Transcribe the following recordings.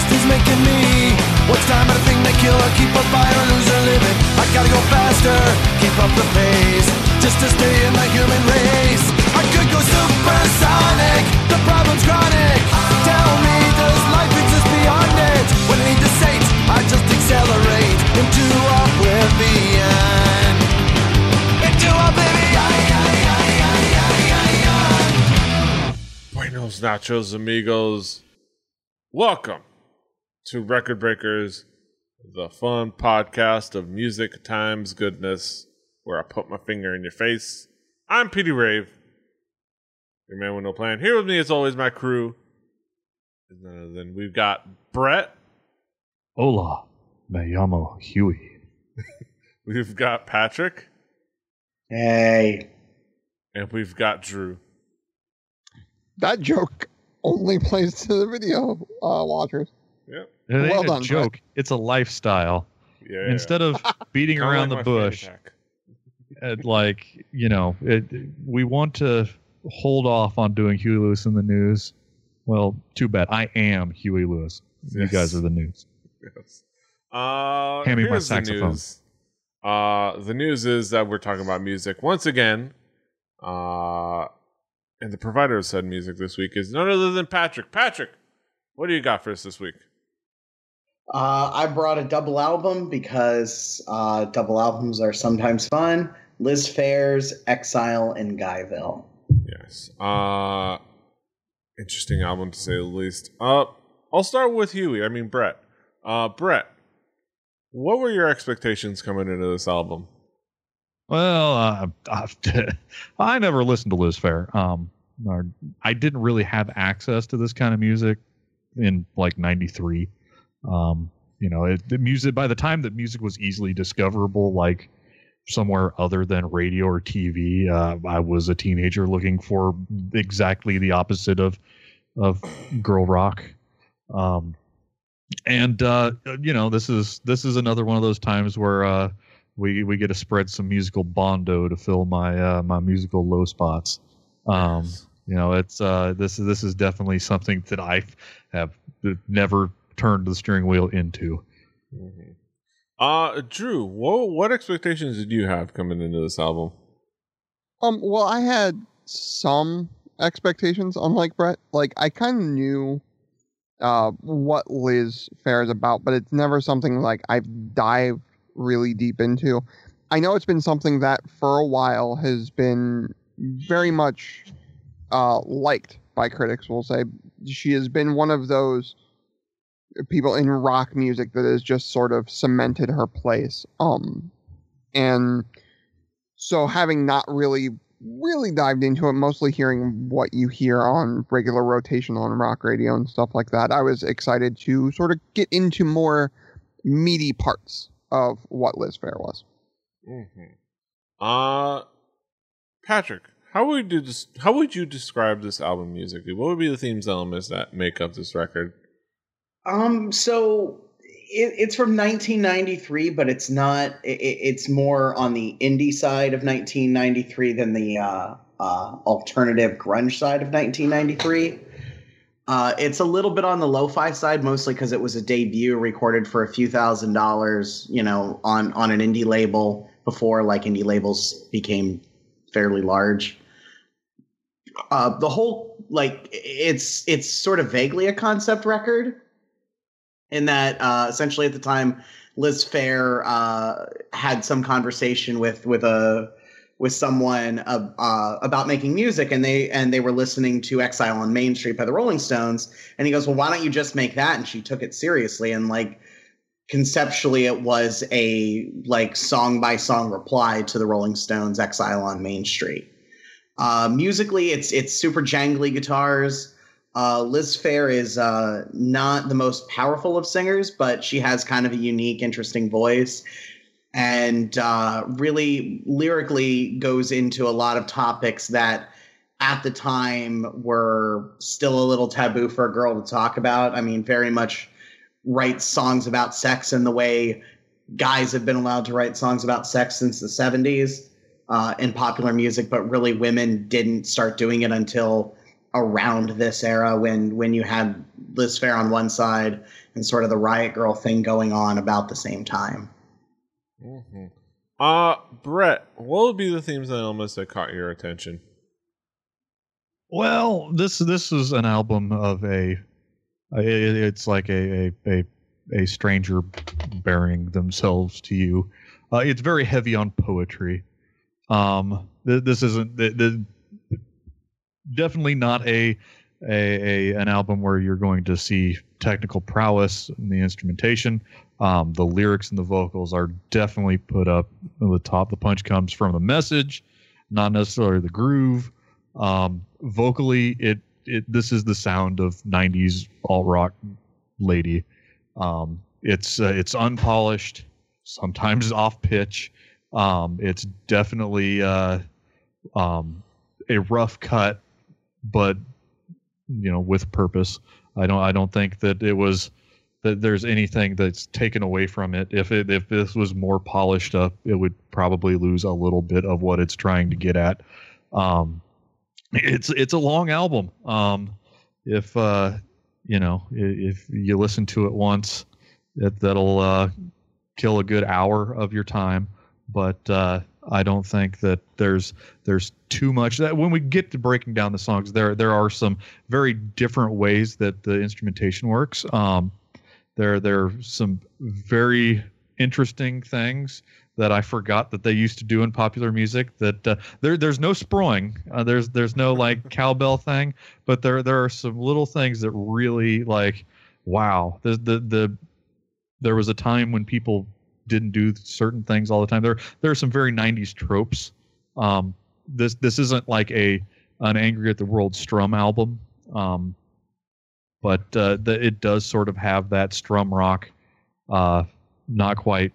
taste is making me. What's time but a thing to kill or keep a fire or lose or live it? I gotta go faster, keep up the pace, just to stay in the human race. I could go supersonic, the problem's chronic. Tell me, does life exist beyond it? When I need to sate, I just accelerate into oblivion. Into oblivion. Buenos nachos, amigos. Welcome to Record Breakers, the fun podcast of music times goodness, where I put my finger in your face. I'm Petey Rave, your man with no plan. Here with me, as always, my crew. None other than we've got Brett. Hola, me llamo Huey. We've got Patrick. Hey. And we've got Drew. That joke only plays to the video watchers. Yep. It ain't well done, a joke. Brett. It's a lifestyle. Yeah. Instead of beating around the bush, we want to hold off on doing Huey Lewis in the news. Well, too bad. I am Huey Lewis. Yes. You guys are the news. Yes. Hand me my saxophone. The news is that we're talking about music once again. And the provider of said music this week is none other than Patrick. Patrick, what do you got for us this week? I brought a double album because double albums are sometimes fun. Liz Phair's Exile in Guyville. Yes. Interesting album to say the least. I'll start with Huey. I mean, Brett. Brett, what were your expectations coming into this album? Well, I never listened to Liz Phair. I didn't really have access to this kind of music in like '93. The music, by the time that music was easily discoverable, like somewhere other than radio or TV, I was a teenager looking for exactly the opposite of girl rock. This is another one of those times where we get to spread some musical bondo to fill my my musical low spots. This is definitely something that I have never turned the steering wheel into. Mm-hmm. Drew, what expectations did you have coming into this album? Well, I had some expectations, unlike Brett. Like, I kind of knew what Liz Phair is about, but it's never something like I've dived really deep into. I know it's been something that for a while has been very much liked by critics, we'll say. She has been one of those people in rock music that has just sort of cemented her place. And so having not really dived into it, mostly hearing what you hear on regular rotation on rock radio and stuff like that, I was excited to sort of get into more meaty parts of what Liz Phair was. Mm-hmm. Patrick, how would you describe this album musically? What would be the themes, elements that make up this record? So it's from 1993, but it's not. It's more on the indie side of 1993 than the alternative grunge side of 1993. It's a little bit on the lo-fi side, mostly because it was a debut recorded for a few $1,000, on an indie label before like indie labels became fairly large. The whole it's sort of vaguely a concept record in that essentially at the time Liz Phair had some conversation with someone about making music, and they were listening to Exile on Main Street by the Rolling Stones, and he goes, well, why don't you just make that? And she took it seriously, and like conceptually it was a like song by song reply to the Rolling Stones Exile on Main Street. Musically, it's super jangly guitars. Liz Phair is not the most powerful of singers, but she has kind of a unique, interesting voice. And really lyrically goes into a lot of topics that at the time were still a little taboo for a girl to talk about. I mean, very much writes songs about sex in the way guys have been allowed to write songs about sex since the 70s in popular music. But really, women didn't start doing it until around this era when you had Liz Phair on one side and sort of the Riot Girl thing going on about the same time. Mm-hmm. Brett, what would be the themes on Elmas that caught your attention? Well, this is an album of it's like a stranger bearing themselves to you. It's very heavy on poetry. This isn't definitely not an album where you're going to see technical prowess in the instrumentation. The lyrics and the vocals are definitely put up at the top. The punch comes from the message, not necessarily the groove. Vocally, this is the sound of 90s alt rock lady. It's unpolished, sometimes off pitch. It's definitely a rough cut, but with purpose. I don't think that it was that there's anything that's taken away from it. If this was more polished up, it would probably lose a little bit of what it's trying to get at. It's a long album. If you listen to it once, that'll kill a good hour of your time. But I don't think that there's too much that when we get to breaking down the songs, there are some very different ways that the instrumentation works. There are some very interesting things that I forgot that they used to do in popular music. That there's no sprawling, there's no like cowbell thing, but there are some little things that really like, wow. There was a time when people didn't do certain things all the time. There are some very 90s tropes. This isn't like an Angry at the World Strum album, but it does sort of have that strum rock. Not quite.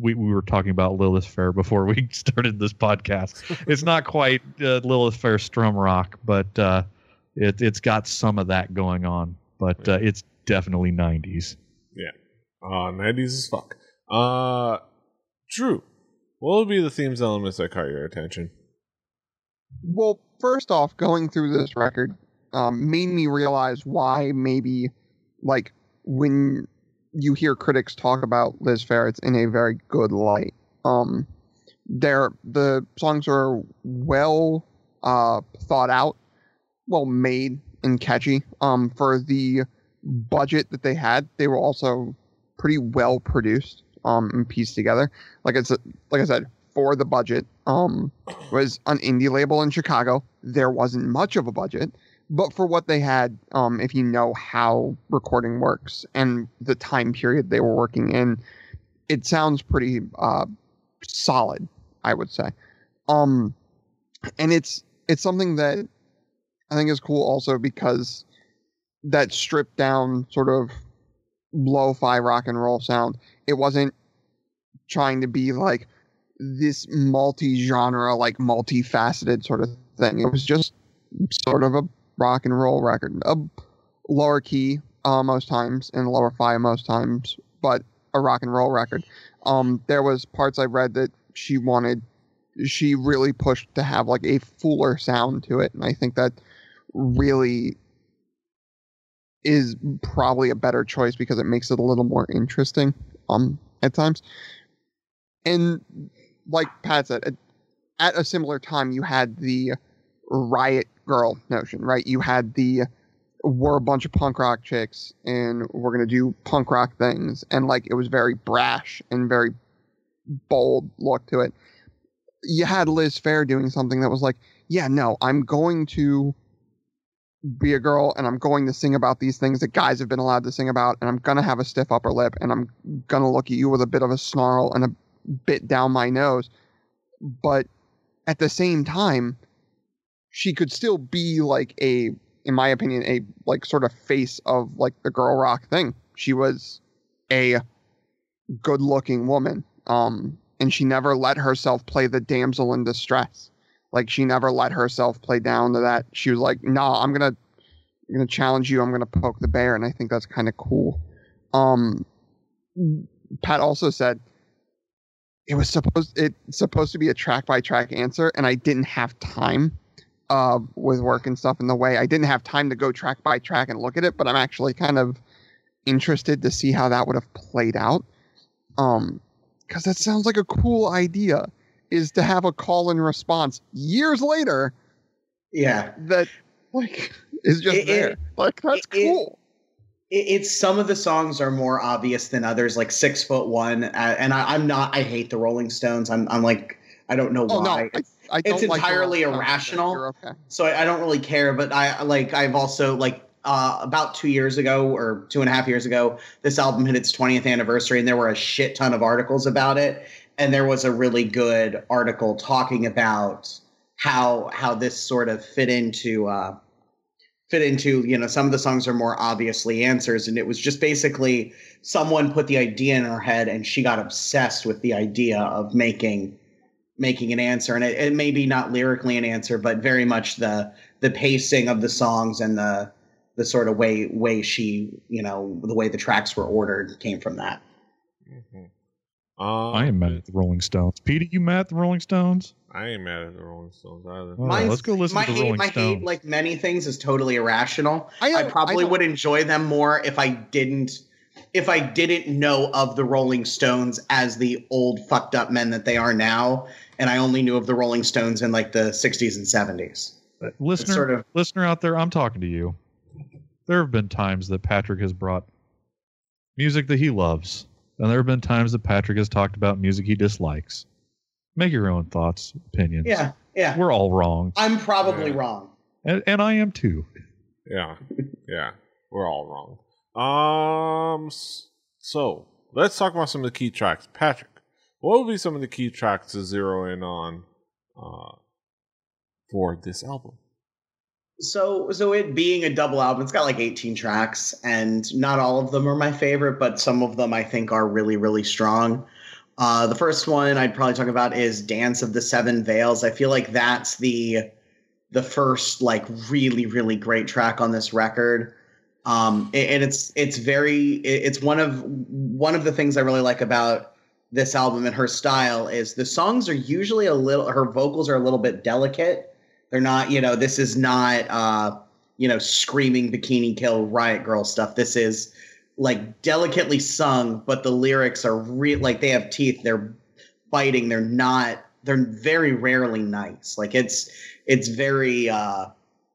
We were talking about Lilith Phair before we started this podcast. It's not quite Lilith Phair strum rock, but it's got some of that going on. But it's definitely 90s. Yeah, 90s as fuck. Drew, what would be the themes elements that caught your attention? Well, first off, going through this record made me realize why maybe, like, when you hear critics talk about Liz Phair, it's in a very good light. The songs are well thought out, well made, and catchy. For the budget that they had, they were also pretty well produced. And pieced together, like I said, for the budget. Was an indie label in Chicago. There wasn't much of a budget, but for what they had, if you know how recording works and the time period they were working in, it sounds pretty solid, I would say. And it's something that I think is cool also because that stripped down sort of lo-fi rock and roll sound. It wasn't trying to be like this multi-genre, like multifaceted sort of thing. It was just sort of a rock and roll record, a lower key most times and lower fi most times, but a rock and roll record. There was parts I read that she really pushed to have like a fuller sound to it, and I think that really is probably a better choice because it makes it a little more interesting at times. And like Pat said, at a similar time, you had the Riot Girl notion, right? You had we're a bunch of punk rock chicks and we're going to do punk rock things. And like, it was very brash and very bold look to it. You had Liz Phair doing something that was like, yeah, no, I'm going to be a girl and I'm going to sing about these things that guys have been allowed to sing about, and I'm going to have a stiff upper lip and I'm going to look at you with a bit of a snarl and a bit down my nose. But at the same time, she could still be like in my opinion, a like sort of face of like the girl rock thing. She was a good looking woman. And she never let herself play the damsel in distress. Like, she never let herself play down to that. She was like, nah, I'm gonna challenge you. I'm going to poke the bear. And I think that's kind of cool. Pat also said it's supposed to be a track by track answer, and I didn't have time with work and stuff in the way. I didn't have time to go track by track and look at it, but I'm actually kind of interested to see how that would have played out. Because that sounds like a cool idea, is to have a call and response years later. Yeah. That like is just there. Like that's cool. It's some of the songs are more obvious than others, like 6'1", and I hate the Rolling Stones. I'm like, I don't know why. Oh, no, I don't, it's like entirely irrational. Okay. So I don't really care. But I've also like about 2 years ago or 2.5 years ago, this album hit its 20th anniversary, and there were a shit ton of articles about it. And there was a really good article talking about how this sort of fit into, you know, some of the songs are more obviously answers. And it was just basically someone put the idea in her head and she got obsessed with the idea of making an answer. And it may be not lyrically an answer, but very much the pacing of the songs and the sort of way she, you know, the way the tracks were ordered came from that. Mm-hmm. I am mad at the Rolling Stones. Petey, you mad at the Rolling Stones? I ain't mad at the Rolling Stones either. Well, let's go listen to the Rolling Stones. My hate, like many things, is totally irrational. I probably would enjoy them more if I didn't know of the Rolling Stones as the old fucked up men that they are now, and I only knew of the Rolling Stones in like the 60s and 70s. But listener out there, I'm talking to you. There have been times that Patrick has brought music that he loves, and there have been times that Patrick has talked about music he dislikes. Make your own thoughts, opinions. Yeah, yeah. We're all wrong. I'm probably wrong. And I am too. Yeah, yeah. We're all wrong. So, let's talk about some of the key tracks. Patrick, what would be some of the key tracks to zero in on for this album? So it being a double album, it's got like 18 tracks, and not all of them are my favorite, but some of them I think are really, really strong. The first one I'd probably talk about is Dance of the Seven Veils. I feel like that's the first like really, really great track on this record. And it's one of the things I really like about this album and her style is the songs are usually her vocals are a little bit delicate. They're not, you know, this is not, you know, screaming Bikini Kill, Riot Girl stuff. This is like delicately sung, but the lyrics are like they have teeth. They're biting. They're very rarely nice. Like it's very,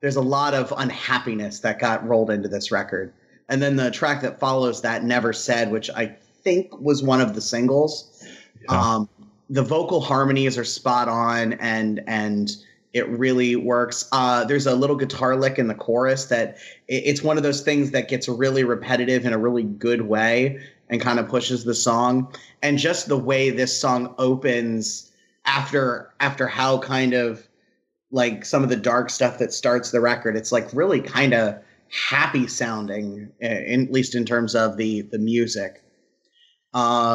there's a lot of unhappiness that got rolled into this record. And then the track that follows that, Never Said, which I think was one of the singles. Yeah. The vocal harmonies are spot on and it really works. There's a little guitar lick in the chorus that it's one of those things that gets really repetitive in a really good way and kind of pushes the song. And just the way this song opens after how kind of like some of the dark stuff that starts the record, it's like really kind of happy sounding, at least in terms of the music. And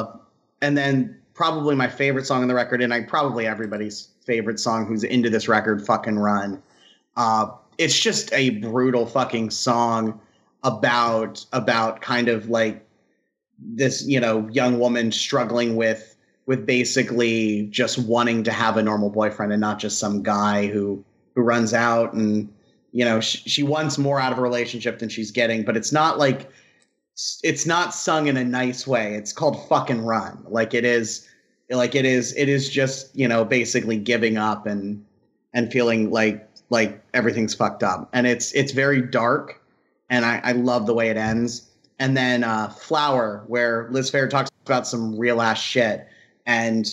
then probably my favorite song on the record, and probably everybody's favorite song who's into this record, Fucking Run. It's just a brutal fucking song about kind of like this, you know, young woman struggling with basically just wanting to have a normal boyfriend and not just some guy who runs out, and you know she wants more out of a relationship than she's getting, but it's not like it's not sung in a nice way. It's called Fucking Run. It is just, you know, basically giving up and feeling like everything's fucked up. And it's very dark, and I love the way it ends. And then Flower, where Liz Phair talks about some real ass shit. And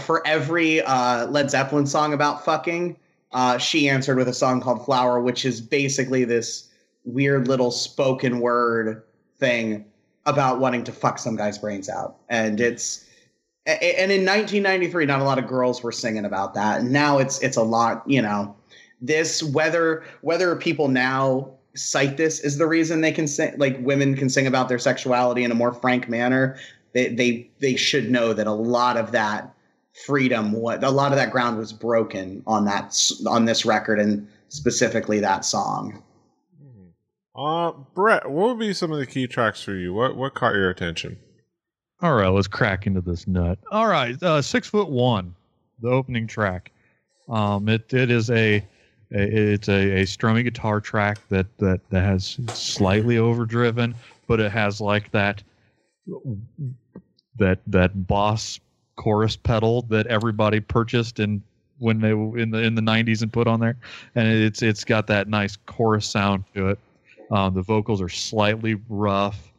for every Led Zeppelin song about fucking, she answered with a song called Flower, which is basically this weird little spoken word thing about wanting to fuck some guy's brains out. And it's... And in 1993, not a lot of girls were singing about that. And now it's a lot, you know, this, whether people now cite this as the reason they can sing, like women can sing about their sexuality in a more frank manner. They should know that a lot of that freedom, a lot of that ground was broken on this record, and specifically that song. Brett, what would be some of the key tracks for you? What caught your attention? All right, let's crack into this nut. All right, 6'1", the opening track. It is a It's a strummy guitar track that has slightly overdriven, but it has like that boss chorus pedal that everybody purchased and when they were in the 90s and put on there, and it's got that nice chorus sound to it. The vocals are slightly rough.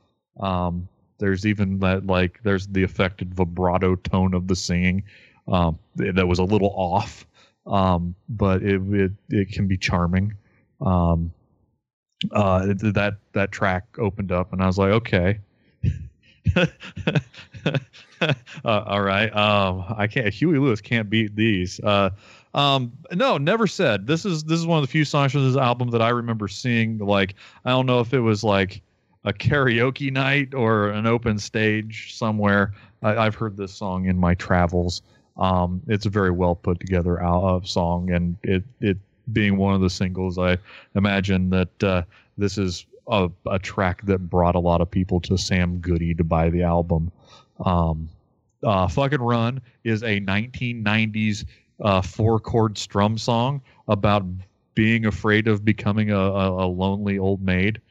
There's even that there's the affected vibrato tone of the singing that was a little off. But it can be charming. That track opened up and I was like, okay, all right. Huey Lewis can't beat these. No, Never Said. This is one of the few songs from this album that I remember seeing. I don't know if it was a karaoke night or an open stage somewhere. I've heard this song in my travels. It's a very well put together song, and it being one of the singles, I imagine that this is a track that brought a lot of people to Sam Goody to buy the album. Fucking Run is a 1990s 4-chord strum song about being afraid of becoming a lonely old maid.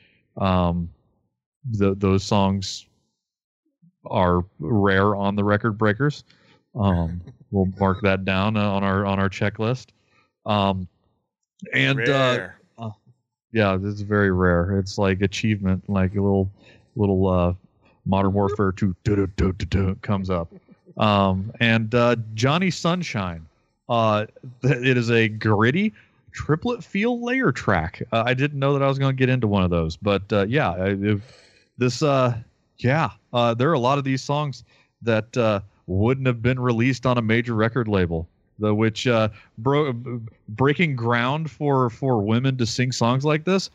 Those songs are rare on the record breakers. We'll mark that down on our checklist. And rare. Yeah, this is very rare. It's like achievement, like a little Modern Warfare 2 comes up. And Johnny Sunshine. It is a gritty triplet feel layer track. I didn't know that I was going to get into one of those, but there are a lot of these songs that wouldn't have been released on a major record label, which breaking ground for women to sing songs like this,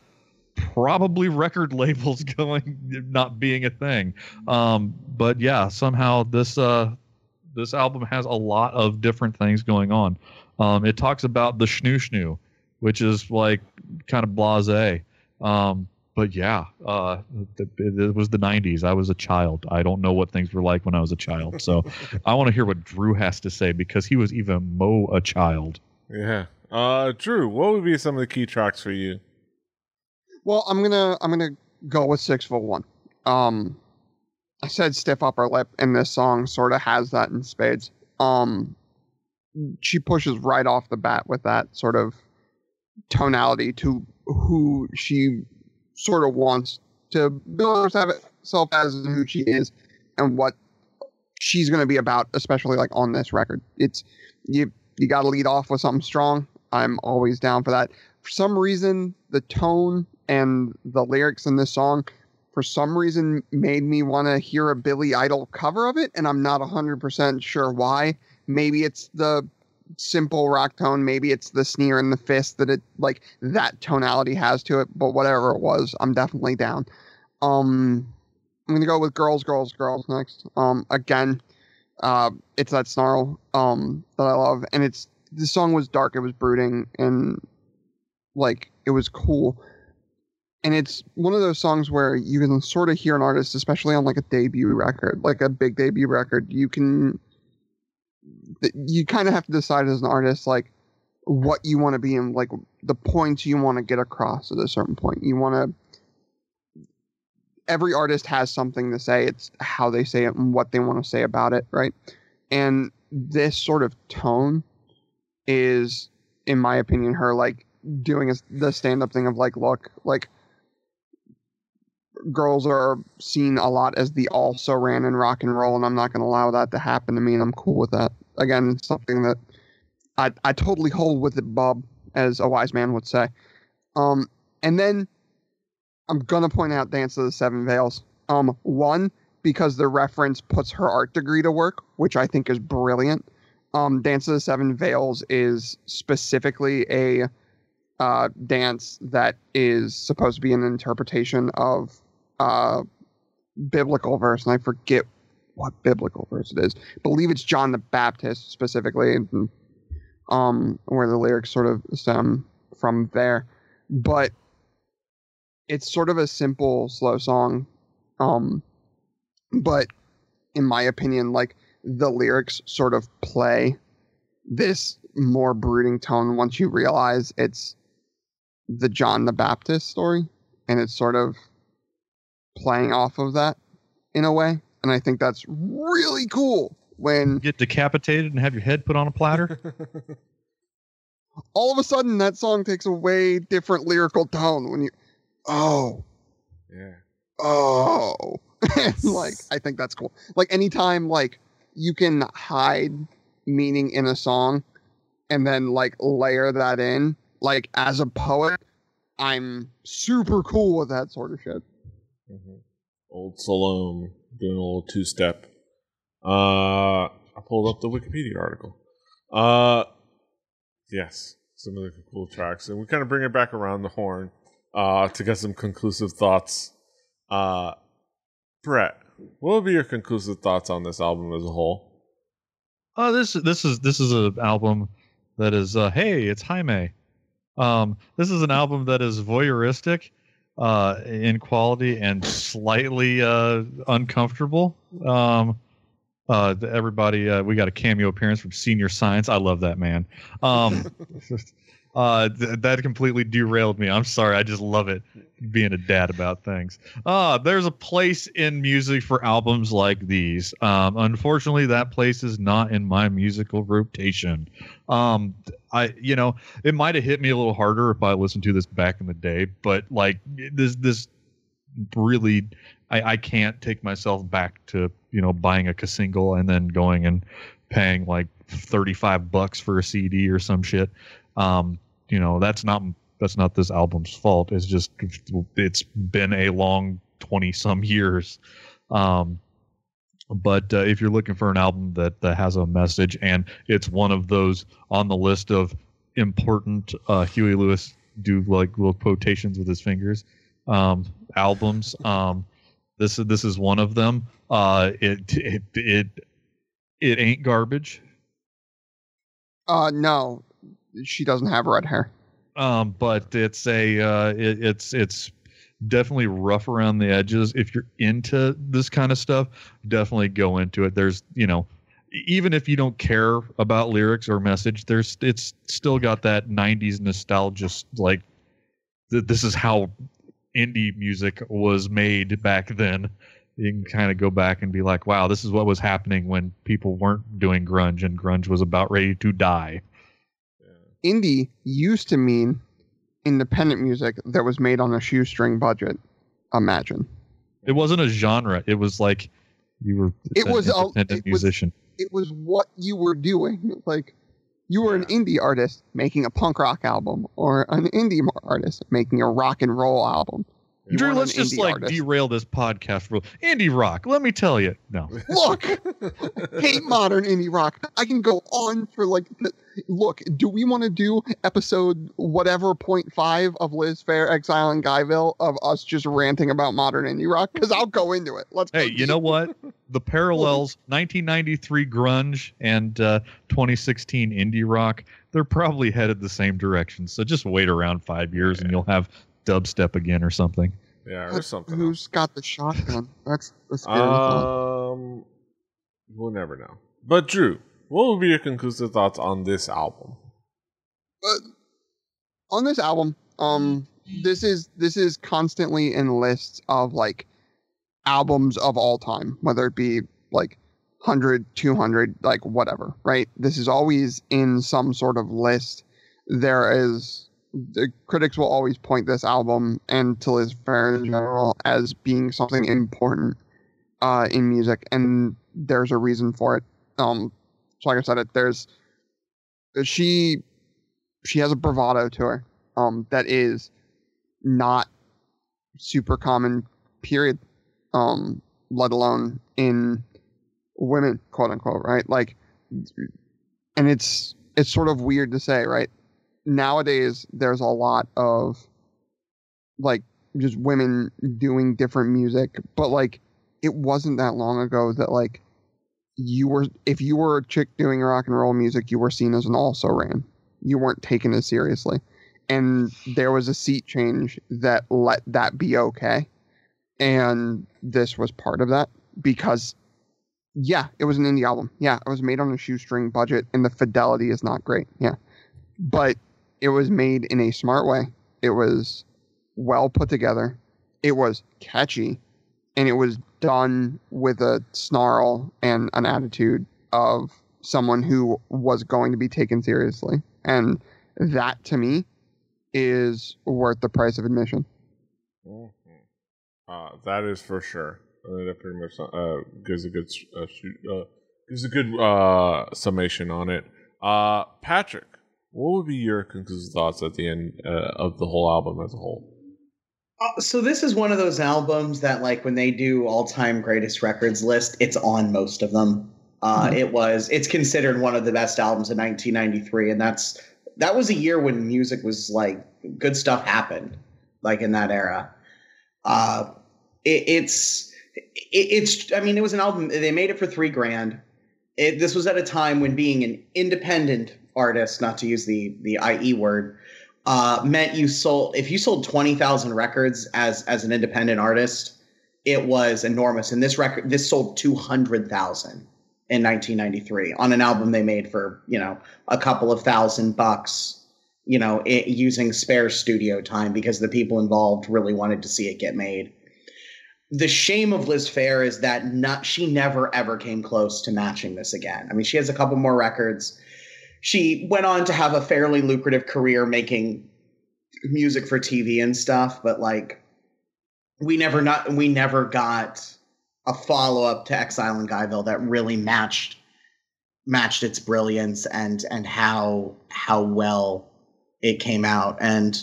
probably record labels not being a thing. But yeah, somehow this album has a lot of different things going on. It talks about the schnoo, which is kind of blasé. But yeah, it was the 90s. I was a child. I don't know what things were like when I was a child. So I want to hear what Drew has to say, because he was even more a child. Yeah. Drew, what would be some of the key tracks for you? Well, I'm gonna go with 6 for 1. I said stiff upper lip, and this song sort of has that in spades. She pushes right off the bat with that sort of tonality to who she sort of wants to build herself as who she is and what she's going to be about, especially on this record. It's you got to lead off with something strong. I'm always down for that. For some reason, the tone and the lyrics in this song, for some reason, made me want to hear a Billy Idol cover of it, and I'm not 100% sure why. Maybe it's the simple rock tone, maybe it's the sneer and the fist that it that tonality has to it, but whatever it was, I'm definitely down. I'm gonna go with girls next. Again, it's that snarl that I love, and the song was dark, it was brooding, and it was cool, and it's one of those songs where you can sort of hear an artist, especially on a debut record, a big debut record, you kind of have to decide as an artist, what you want to be and, the points you want to get across at a certain point. Every artist has something to say. It's how they say it and what they want to say about it, right? And this sort of tone is, in my opinion, her, doing the stand-up thing of, look, girls are seen a lot as the also-ran in rock and roll, and I'm not going to allow that to happen to me, and I'm cool with that. Again, it's something that I totally hold with it, Bob, as a wise man would say. And then I'm going to point out Dance of the Seven Veils. One, because the reference puts her art degree to work, which I think is brilliant. Dance of the Seven Veils is specifically a dance that is supposed to be an interpretation of biblical verse, and I forget what biblical verse it is. I believe it's John the Baptist specifically, and, where the lyrics sort of stem from there. But it's sort of a simple, slow song. But in my opinion, the lyrics sort of play this more brooding tone once you realize it's the John the Baptist story, and it's sort of playing off of that in a way. And I think that's really cool when you get decapitated and have your head put on a platter. All of a sudden, that song takes a way different lyrical tone when you, like, I think that's cool. Like, anytime, like, you can hide meaning in a song and then, like, layer that in, like, as a poet, I'm super cool with that sort of shit. Mm-hmm. Old Salome doing a little two-step. I pulled up the Wikipedia article. Yes, some of the cool tracks. And we kind of bring it back around the horn to get some conclusive thoughts. Brett, what would be your conclusive thoughts on this album as a whole? This is an album that is, hey, it's Jaime. This is an album that is voyeuristic in quality and slightly uncomfortable. Everybody, we got a cameo appearance from Senior Science. I love that man. That completely derailed me. I'm sorry. I just love it, being a dad about things. There's a place in music for albums like these. Unfortunately, that place is not in my musical rotation. I it might have hit me a little harder if I listened to this back in the day, but like this really, I can't take myself back to, buying a single and then going and paying like $35 for a CD or some shit. That's not this album's fault. It's just, it's been a long 20 some years. But if you're looking for an album that has a message, and it's one of those on the list of important, Huey Lewis do like little quotations with his fingers, albums, This is one of them. It ain't garbage. No, she doesn't have red hair. But it's a it's definitely rough around the edges. If you're into this kind of stuff, definitely go into it. There's even if you don't care about lyrics or message, it's still got that '90s nostalgia. Like this is how indie music was made back then. You can kind of go back and be like, wow, this is what was happening when people weren't doing grunge and grunge was about ready to die. Yeah. Indie used to mean independent music that was made on a shoestring budget. Imagine. It wasn't a genre. It was like you were an independent musician. It was what you were doing. Like you were an indie artist making a punk rock album, or an indie artist making a rock and roll album. You Drew, let's just like artist. Derail this podcast. Indie rock, let me tell you. No. Look, I hate modern indie rock. I can go on for like, look, do we want to do episode whatever 0.5 of Liz Phair, Exile in Guyville of us just ranting about modern indie rock? Because I'll go into it. Let's go. Hey, you know what? The parallels, 1993 grunge and 2016 indie rock, they're probably headed the same direction. So just wait around 5 years and you'll have dubstep again or something. Yeah, or something. Who's got the shotgun? That's the scary thought. We'll never know. But Drew, what would be your conclusive thoughts on this album? On this album, this is constantly in lists of like albums of all time, whether it be like 100, 200, like whatever, right? This is always in some sort of list. The critics will always point this album and to Liz Phair in general as being something important in music, and there's a reason for it. So like I said, she has a bravado to her that is not super common, period, let alone in women, quote unquote, right? Like, and it's sort of weird to say, right? Nowadays, there's a lot of, like, just women doing different music. But, like, it wasn't that long ago that, like, if you were a chick doing rock and roll music, you were seen as an also-ran. You weren't taken as seriously. And there was a seat change that let that be okay. And this was part of that. Because, yeah, it was an indie album. Yeah, it was made on a shoestring budget, and the fidelity is not great. Yeah. But it was made in a smart way It was well put together. It was catchy. And it was done with a snarl and an attitude of someone who was going to be taken seriously. And that, to me, is worth the price of admission. Mm-hmm. That is for sure. That pretty much gives a good summation on it. Patrick, what would be your conclusive thoughts at the end of the whole album as a whole? So this is one of those albums that, like, when they do all-time greatest records list, it's on most of them. It's considered one of the best albums in 1993, and that was a year when music was, like, good stuff happened, like, in that era. It was an album. They made it for $3,000. This was at a time when being an independent artist, not to use the IE word, meant if you sold 20,000 records as an independent artist, it was enormous. And this sold 200,000 in 1993 on an album they made for, a couple of $1,000, using spare studio time because the people involved really wanted to see it get made. The shame of Liz Phair is that she never, ever came close to matching this again. I mean, she has a couple more records. She went on to have a fairly lucrative career making music for TV and stuff. But, like, we never got a follow-up to Exile in Guyville that really matched its brilliance and how well it came out. And,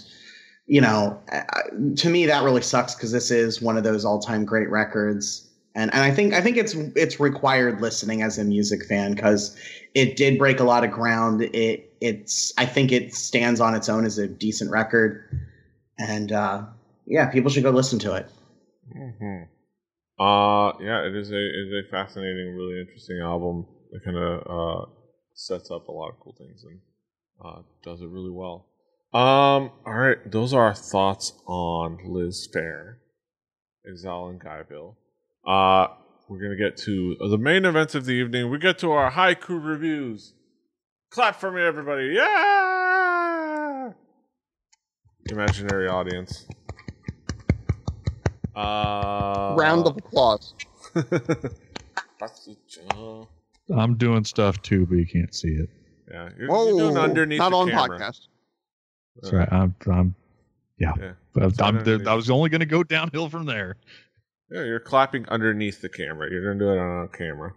to me, that really sucks because this is one of those all-time great records. And I think it's required listening as a music fan because it did break a lot of ground. I think it stands on its own as a decent record. And, people should go listen to it. Mm-hmm. It is a fascinating, really interesting album that kind of sets up a lot of cool things and does it really well. All right, those are our thoughts on Liz Phair, Exile in Guyville. We're going to get to the main events of the evening. We get to our haiku reviews. Clap for me, everybody. Yeah! Imaginary audience. Round of applause. I'm doing stuff, too, but you can't see it. Yeah, you're doing underneath the camera. Not on podcast. That's right. I was only going to go downhill from there. Yeah, you're clapping underneath the camera. You're going to do it on camera.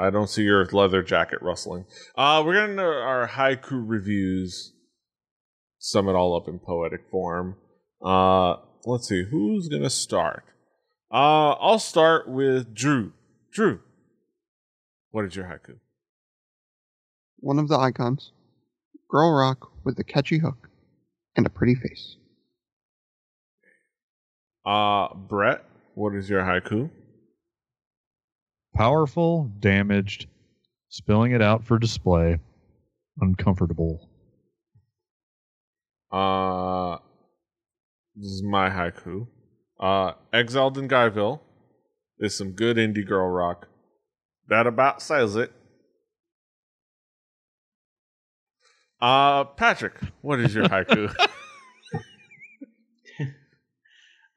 I don't see your leather jacket rustling. We're going to our haiku reviews. Sum it all up in poetic form. Let's see. Who's going to start? I'll start with Drew. Drew, what is your haiku? One of the icons. Girl rock with a catchy hook and a pretty face. Brett, what is your haiku? Powerful, damaged, spilling it out for display, uncomfortable. This is my haiku. Exiled in Guyville is some good indie girl rock. That about says it. Patrick, what is your haiku?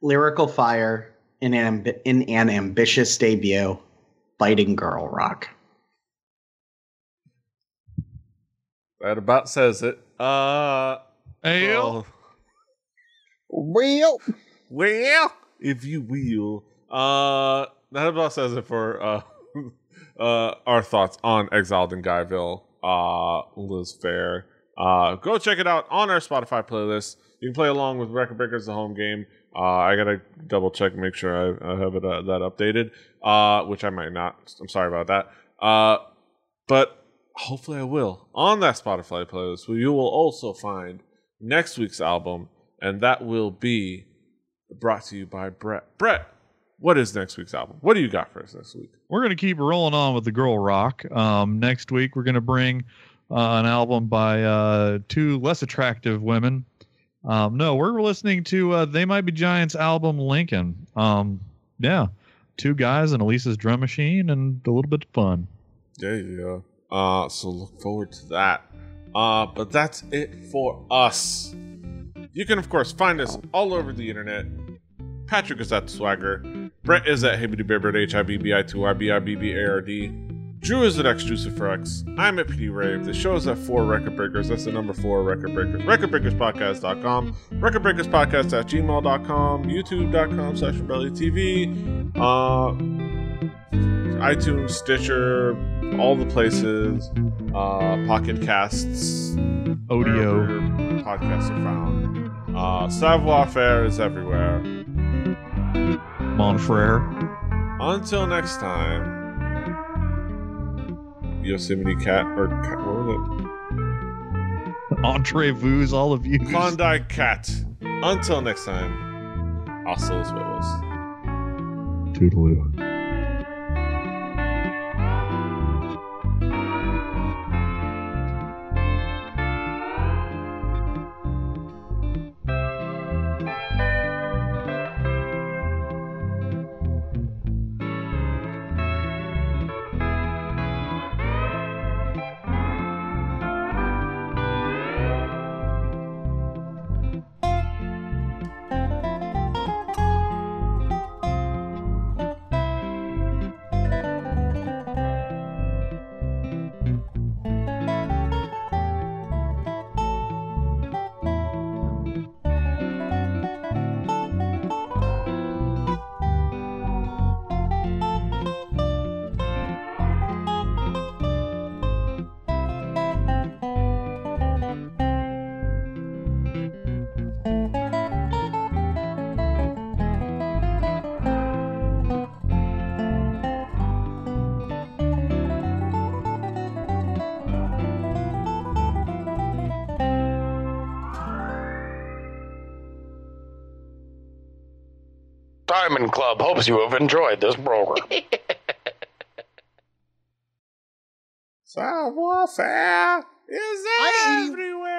Lyrical fire in an ambitious debut, biting girl rock. That about says it. Well, if you will. That about says it for our thoughts on Exiled in Guyville. Liz Phair. Go check it out on our Spotify playlist. You can play along with Record Breakers, the home game. I gotta double check and make sure I have it that updated, which I might not. I'm sorry about that. But hopefully I will. On that Spotify playlist, you will also find next week's album, and that will be brought to you by Brett. Brett, what is next week's album? What do you got for us next week? We're going to keep rolling on with the girl rock. Next week, we're going to bring an album by two less attractive women. No, we're listening to They Might Be Giants' album, Lincoln. Two guys and Elisa's drum machine and a little bit of fun. Yeah, yeah. So look forward to that. But that's it for us. You can, of course, find us all over the internet. Patrick is at The Swagger. Brett is at HibbityBearBird, HIBBI2RBIBBARD. Drew is at XJuciferX. I'm at PD Rave. The show is at 4 Record Breakers. That's the number 4 Record Breakers. RecordBreakersPodcast.com. RecordBreakersPodcast@gmail.com. YouTube.com/RebelliTV. iTunes, Stitcher, all the places. Pocket Casts. Odeo. Podcasts are found. Savoir Faire is everywhere. Mon frere. Until next time, Yosemite Cat, or Cat, what was it? Entrez vous, all of you. Klondike Cat. Until next time, also as well as. Toodaloo. Diamond Club hopes you have enjoyed this program. Savoir Faire is everywhere.